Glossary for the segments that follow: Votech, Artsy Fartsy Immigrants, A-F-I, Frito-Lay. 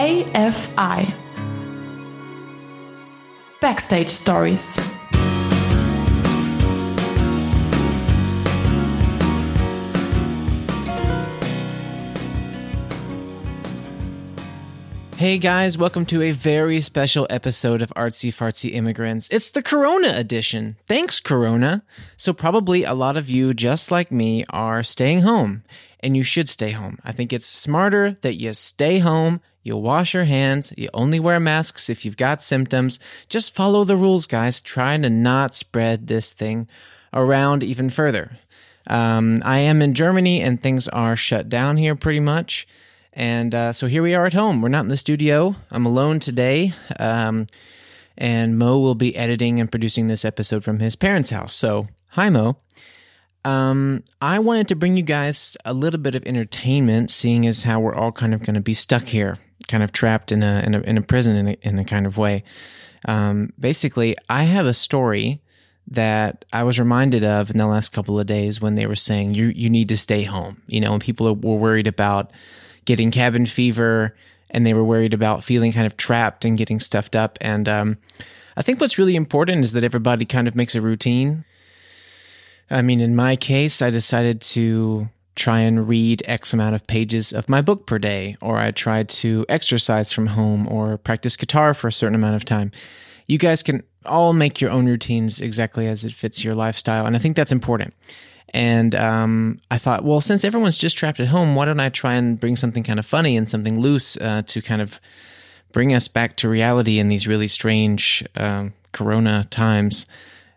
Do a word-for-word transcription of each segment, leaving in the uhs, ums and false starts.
A F I. Backstage Stories. Hey guys, welcome to a very special episode of Artsy Fartsy Immigrants. It's the Corona edition. Thanks, Corona. So probably a lot of you, just like me, are staying home. And you should stay home. I think it's smarter that you stay home, you wash your hands, you only wear masks if you've got symptoms. Just follow the rules, guys, trying to not spread this thing around even further. Um, I am in Germany and things are shut down here pretty much. And uh, so here we are at home. We're not in the studio. I'm alone today. Um, and Mo will be editing and producing this episode from his parents' house. So, hi, Mo. Um, I wanted to bring you guys a little bit of entertainment, seeing as how we're all kind of going to be stuck here, kind of trapped in a in a, in a prison in a, in a kind of way. Um, basically, I have a story that I was reminded of in the last couple of days when they were saying, you you need to stay home. You know, and people were worried about getting cabin fever, and they were worried about feeling kind of trapped and getting stuffed up. And um, I think what's really important is that everybody kind of makes a routine. I mean, in my case, I decided to try and read X amount of pages of my book per day, or I tried to exercise from home or practice guitar for a certain amount of time. You guys can all make your own routines exactly as it fits your lifestyle, and I think that's important. And um, I thought, well, since everyone's just trapped at home, why don't I try and bring something kind of funny and something loose uh, to kind of bring us back to reality in these really strange uh, Corona times.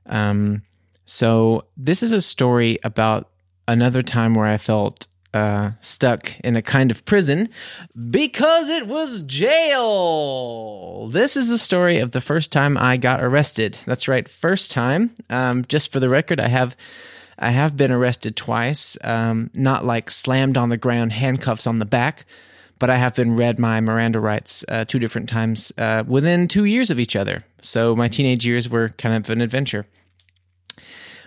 Um, so this is a story about another time where I felt uh, stuck in a kind of prison because it was jail. This is the story of the first time I got arrested. That's right, first time. Um, just for the record, I have... I have been arrested twice, um, not like slammed on the ground, handcuffs on the back, but I have been read my Miranda rights uh, two different times uh, within two years of each other. So my teenage years were kind of an adventure.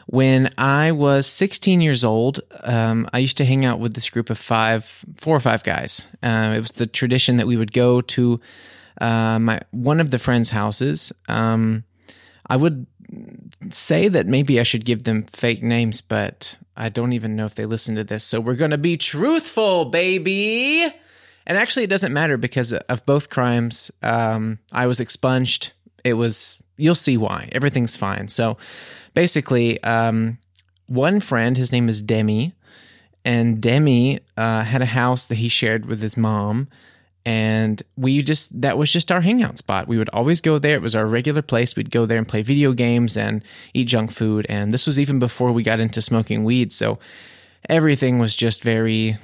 When I was sixteen years old, um, I used to hang out with this group of five, four or five guys. Uh, it was the tradition that we would go to uh, my one of the friends' houses. Um, I would say that maybe I should give them fake names, but I don't even know if they listen to this. So we're going to be truthful, baby. And actually, it doesn't matter because of both crimes. Um, I was expunged. It was, you'll see why. Everything's fine. So basically, um, one friend, his name is Demi, and Demi uh, had a house that he shared with his mom. And we just, that was just our hangout spot. We would always go there. It was our regular place. We'd go there and play video games and eat junk food. And this was even before we got into smoking weed. So everything was just very,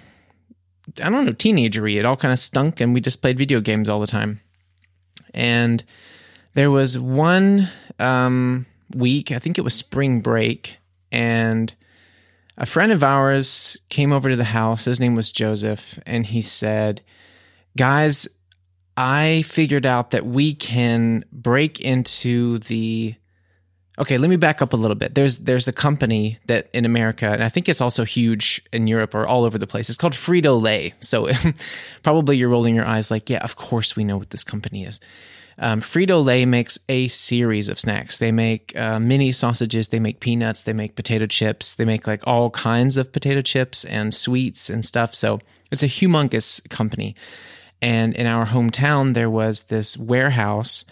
I don't know, teenagery. It all kind of stunk and we just played video games all the time. And there was one um, week, I think it was spring break, and a friend of ours came over to the house. His name was Joseph. And he said, guys, I figured out that we can break into the... Okay, let me back up a little bit. There's there's a company that in America, and I think it's also huge in Europe or all over the place. It's called Frito-Lay. So probably you're rolling your eyes like, yeah, of course we know what this company is. Um, Frito-Lay makes a series of snacks. They make uh, mini sausages. They make peanuts. They make potato chips. They make like all kinds of potato chips and sweets and stuff. So it's a humongous company. And in our hometown, there was this warehouse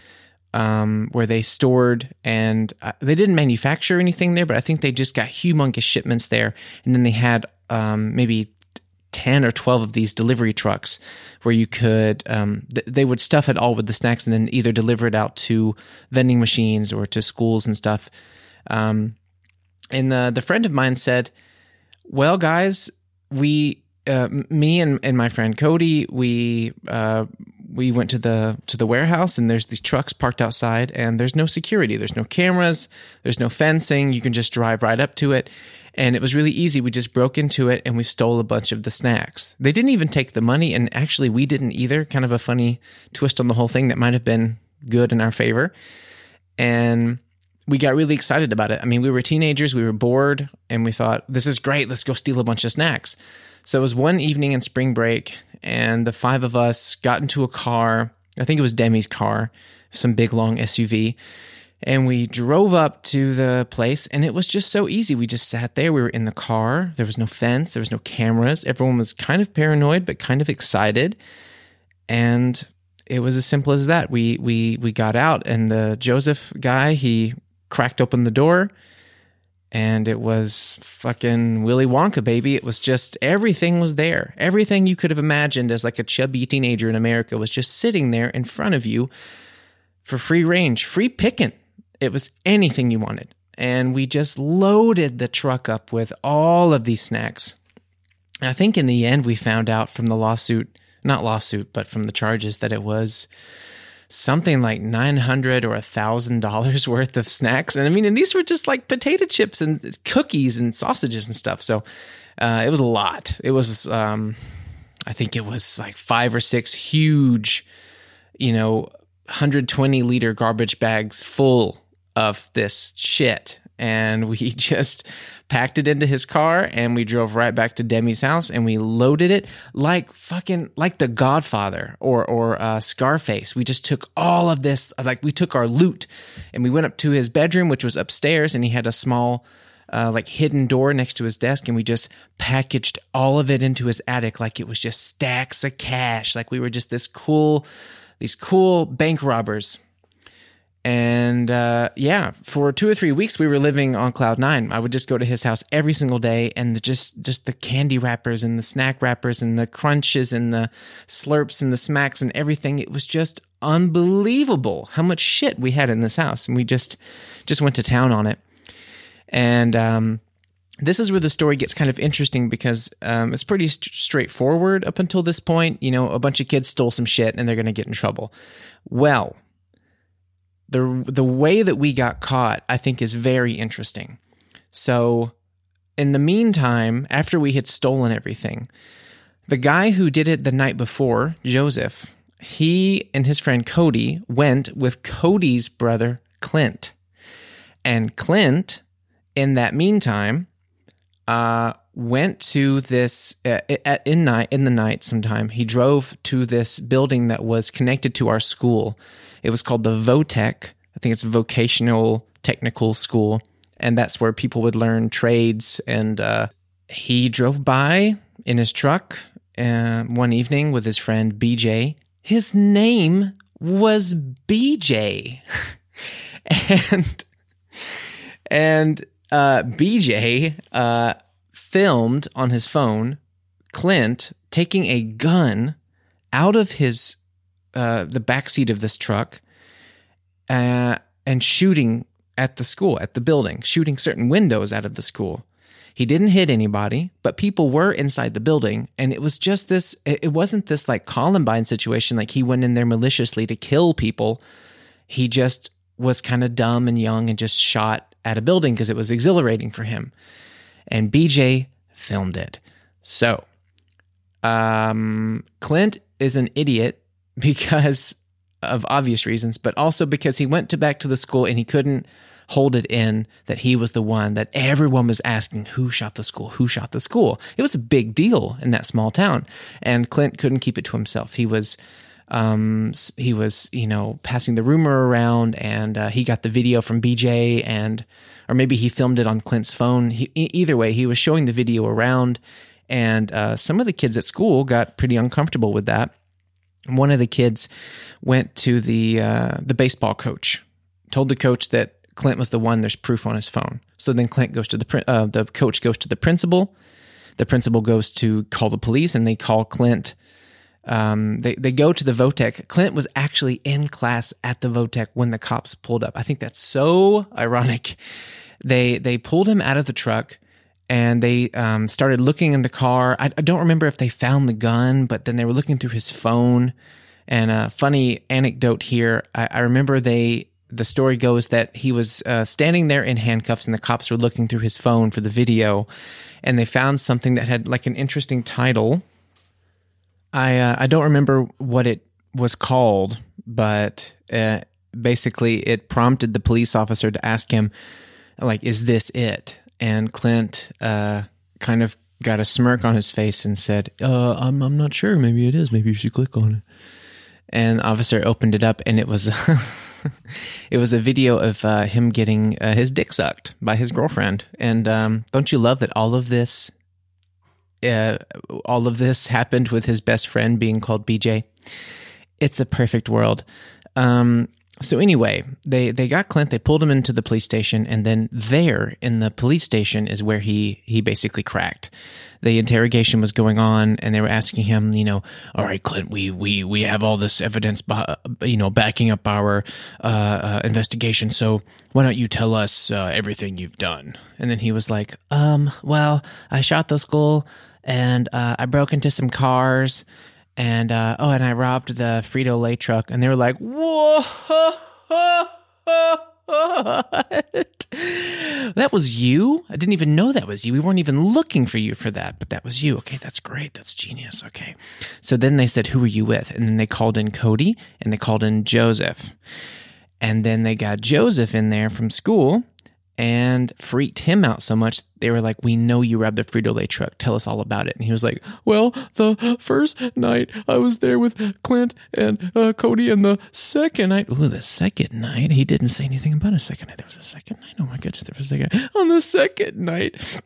um, where they stored, and uh, they didn't manufacture anything there, but I think they just got humongous shipments there. And then they had um, maybe ten or twelve of these delivery trucks where you could, um, th- they would stuff it all with the snacks and then either deliver it out to vending machines or to schools and stuff. Um, and the, the friend of mine said, well, guys, we... Uh, me and, and my friend Cody, we uh, we went to the to the warehouse, and there's these trucks parked outside, and there's no security, there's no cameras, there's no fencing. You can just drive right up to it, and it was really easy. We just broke into it and we stole a bunch of the snacks. They didn't even take the money, and actually we didn't either. Kind of a funny twist on the whole thing that might have been good in our favor, and we got really excited about it. I mean, we were teenagers, we were bored, and we thought, this is great. Let's go steal a bunch of snacks. So it was one evening in spring break, and the five of us got into a car. I think it was Demi's car, some big long S U V. And we drove up to the place, and it was just so easy. We just sat there. We were in the car. There was no fence. There was no cameras. Everyone was kind of paranoid, but kind of excited. And it was as simple as that. We we we got out, and the Joseph guy, he cracked open the door, and it was fucking Willy Wonka, baby. It was just, everything was there. Everything you could have imagined as like a chubby teenager in America was just sitting there in front of you for free range, free picking. It was anything you wanted. And we just loaded the truck up with all of these snacks. And I think in the end, we found out from the lawsuit, not lawsuit, but from the charges, that it was something like nine hundred dollars or one thousand dollars worth of snacks. And I mean, and these were just like potato chips and cookies and sausages and stuff. So uh, it was a lot. It was, um, I think it was like five or six huge, you know, one hundred twenty liter garbage bags full of this shit. And we just packed it into his car, and we drove right back to Demi's house, and we loaded it like fucking, like the Godfather or or uh, Scarface. We just took all of this, like we took our loot, and we went up to his bedroom, which was upstairs, and he had a small uh, like hidden door next to his desk, and we just packaged all of it into his attic like it was just stacks of cash. Like we were just this cool, these cool bank robbers. And uh, yeah, for two or three weeks, we were living on cloud nine. I would just go to his house every single day, and the, just just the candy wrappers and the snack wrappers and the crunches and the slurps and the smacks and everything. It was just unbelievable how much shit we had in this house. And we just, just went to town on it. And um, this is where the story gets kind of interesting, because um, it's pretty st- straightforward up until this point. You know, a bunch of kids stole some shit, and they're going to get in trouble. Well, The the way that we got caught, I think, is very interesting. So in the meantime, after we had stolen everything, the guy who did it the night before, Joseph, he and his friend Cody went with Cody's brother, Clint. And Clint, in that meantime, uh, went to this, uh, at, in, night, in the night sometime, he drove to this building that was connected to our school. It was called the Votech. I think it's Vocational Technical School. And that's where people would learn trades. And uh, he drove by in his truck uh, one evening with his friend B J. His name was B J. and and uh, B J uh, filmed on his phone Clint taking a gun out of his Uh, the backseat of this truck uh, and shooting at the school, at the building, shooting certain windows out of the school. He didn't hit anybody, but people were inside the building. And it was just this, it wasn't this like Columbine situation, like he went in there maliciously to kill people. He just was kind of dumb and young and just shot at a building because it was exhilarating for him. And B J filmed it. So um, Clint is an idiot, because of obvious reasons, but also because he went to back to the school and he couldn't hold it in that he was the one that everyone was asking, who shot the school, who shot the school. It was a big deal in that small town, and Clint couldn't keep it to himself. He was, um, he was, you know, passing the rumor around, and uh, he got the video from B J, and or maybe he filmed it on Clint's phone. He, either way, he was showing the video around, and uh, some of the kids at school got pretty uncomfortable with that. One of the kids went to the uh, the baseball coach, told the coach that Clint was the one. There's proof on his phone. So then Clint goes to the uh, the coach goes to the principal. The principal goes to call the police, and they call Clint. Um, they they go to the Votech. Clint was actually in class at the Votech when the cops pulled up. I think that's so ironic. They they pulled him out of the truck. And they um, started looking in the car. I, I don't remember if they found the gun, but then they were looking through his phone. And a funny anecdote here. I, I remember they. The story goes that he was uh, standing there in handcuffs, and the cops were looking through his phone for the video. And they found something that had like an interesting title. I uh, I don't remember what it was called, but uh, basically it prompted the police officer to ask him, like, is this it? And Clint uh, kind of got a smirk on his face and said, uh, I'm I'm not sure. Maybe it is. Maybe you should click on it. And the officer opened it up, and it was it was a video of uh, him getting uh, his dick sucked by his girlfriend. And um, don't you love that all of this, uh, all of this happened with his best friend being called B J? It's a perfect world. Um, so anyway, they, they got Clint, they pulled him into the police station, and then there in the police station is where he, he basically cracked. The interrogation was going on, and they were asking him, you know, all right, Clint, we, we, we have all this evidence, you know, backing up our uh, uh, investigation, so why don't you tell us uh, everything you've done? And then he was like, um, well, I shot those school, and uh, I broke into some cars, and, uh, oh, and I robbed the Frito-Lay truck. And they were like, whoa, what? That was you? I didn't even know that was you. We weren't even looking for you for that, but that was you. Okay, that's great. That's genius. Okay. So then they said, who were you with? And then they called in Cody, and they called in Joseph. And then they got Joseph in there from school and freaked him out so much, they were like, we know you robbed the Frito-Lay truck. Tell us all about it. And he was like, well, the first night I was there with Clint and uh, Cody, and the second night... Ooh, the second night? He didn't say anything about a second night. There was a second night? Oh, my goodness, there was a second night. On the second night,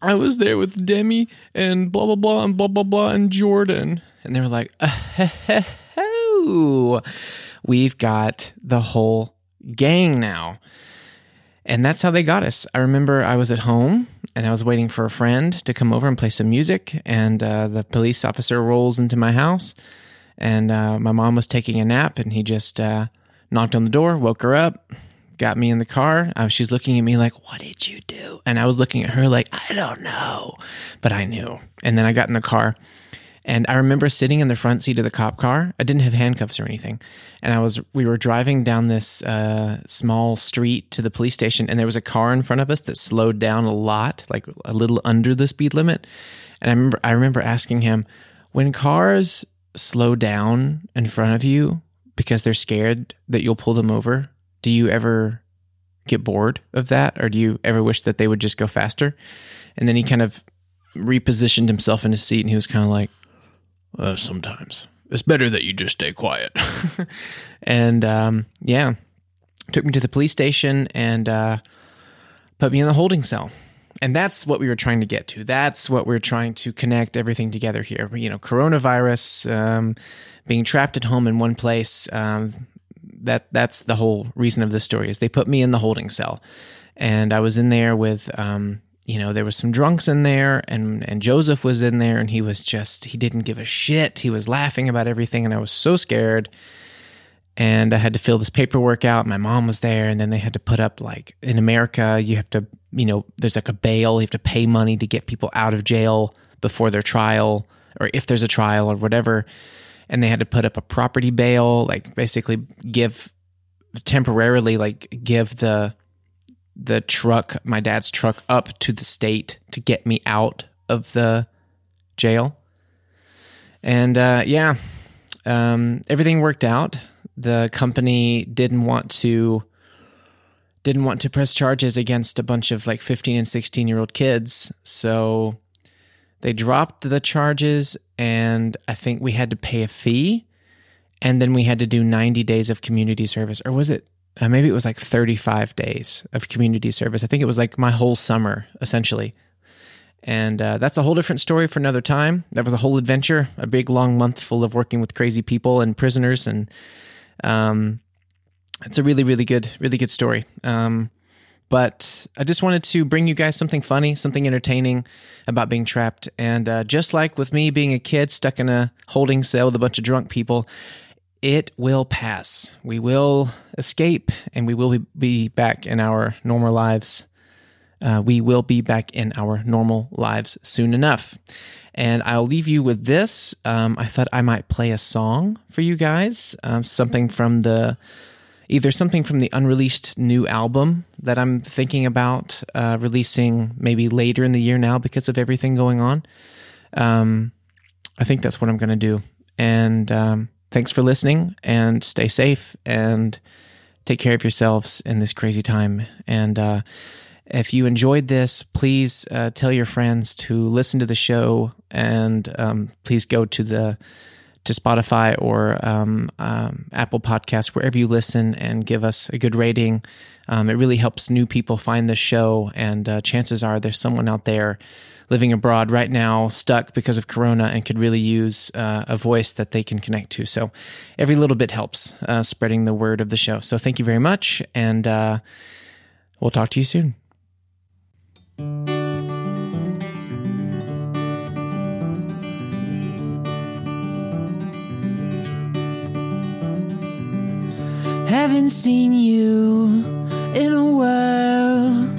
I was there with Demi and blah, blah, blah, and blah, blah, blah, and Jordan. And they were like, oh, we've got the whole gang now. And that's how they got us. I remember I was at home, and I was waiting for a friend to come over and play some music, and uh, the police officer rolls into my house, and uh, my mom was taking a nap, and he just uh, knocked on the door, woke her up, got me in the car. Uh, she's looking at me like, what did you do? And I was looking at her like, I don't know, but I knew. And then I got in the car, and I remember sitting in the front seat of the cop car. I didn't have handcuffs or anything. And I was, we were driving down this uh, small street to the police station, and there was a car in front of us that slowed down a lot, like a little under the speed limit. And I remember, I remember asking him, when cars slow down in front of you because they're scared that you'll pull them over, do you ever get bored of that? Or do you ever wish that they would just go faster? And then he kind of repositioned himself in his seat, and he was kind of like, Uh, sometimes it's better that you just stay quiet. And, um, yeah, took me to the police station and, uh, put me in the holding cell. And that's what we were trying to get to. That's what we're trying to connect everything together here. You know, coronavirus, um, being trapped at home in one place. Um, that, that's the whole reason of this story, is they put me in the holding cell, and I was in there with, um, you know, there was some drunks in there, and, and Joseph was in there, and he was just, he didn't give a shit. He was laughing about everything, and I was so scared. And I had to fill this paperwork out. My mom was there, and then they had to put up, like, in America, you have to, you know, there's like a bail. You have to pay money to get people out of jail before their trial, or if there's a trial or whatever. And they had to put up a property bail, like basically give temporarily, like give the... the truck, my dad's truck, up to the state to get me out of the jail. And, uh, yeah, um, everything worked out. The company didn't want to, didn't want to press charges against a bunch of like fifteen and sixteen year old kids. So they dropped the charges, and I think we had to pay a fee, and then we had to do ninety days of community service, or was it? Uh, maybe it was like thirty-five days of community service. I think it was like my whole summer, essentially. And uh, that's a whole different story for another time. That was a whole adventure, a big long month full of working with crazy people and prisoners. And um, it's a really, really good, really good story. Um, but I just wanted to bring you guys something funny, something entertaining about being trapped. And uh, just like with me being a kid stuck in a holding cell with a bunch of drunk people, it will pass. We will escape, and we will be back in our normal lives. Uh, we will be back in our normal lives soon enough. And I'll leave you with this. Um, I thought I might play a song for you guys. Um, something from the, either something from the unreleased new album that I'm thinking about uh, releasing maybe later in the year now because of everything going on. Um, I think that's what I'm going to do. And, um, thanks for listening, and stay safe, and take care of yourselves in this crazy time. And uh, If you enjoyed this, please uh, tell your friends to listen to the show, and um, please go to the to Spotify or um, um, Apple Podcasts, wherever you listen, and give us a good rating. Um, it really helps new people find the show, and uh, chances are there's someone out there living abroad right now, stuck because of Corona, and could really use uh, a voice that they can connect to. So every little bit helps uh, spreading the word of the show. So thank you very much, and uh, we'll talk to you soon. Haven't seen you in a while.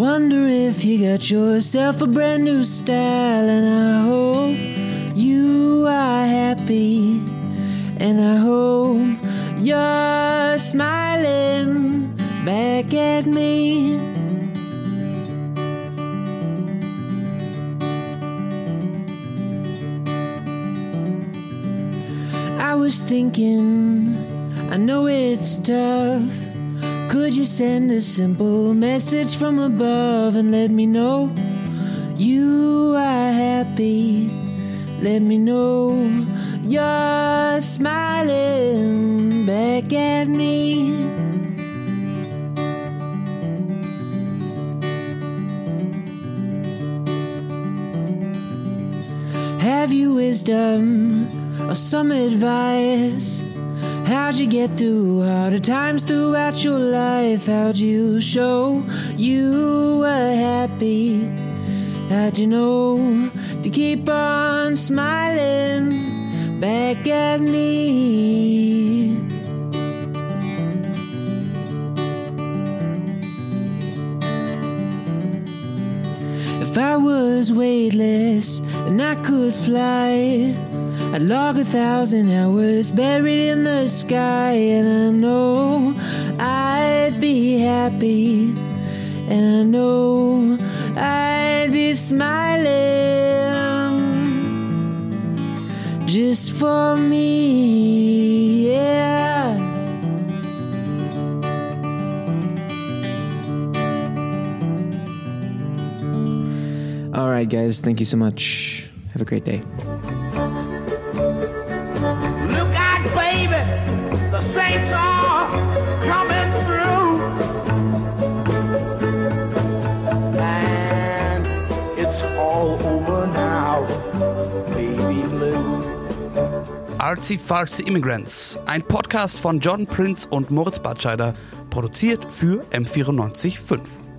Wonder if you got yourself a brand new style. And I hope you are happy, and I hope you're smiling back at me. I was thinking, I know it's tough. Could you send a simple message from above and let me know you are happy? Let me know you're smiling back at me. Have you wisdom or some advice? How'd you get through harder times throughout your life? How'd you show you were happy? How'd you know to keep on smiling back at me? If I was weightless and I could fly, I'd log a thousand hours buried in the sky. And I know I'd be happy, and I know I'd be smiling just for me, yeah. All right, guys, thank you so much. Have a great day. The saints are coming through, and it's all over now, baby blue. Artsy Fartsy Immigrants, ein Podcast von John Prince und Moritz Bartscheider, produziert für M ninety-four point five.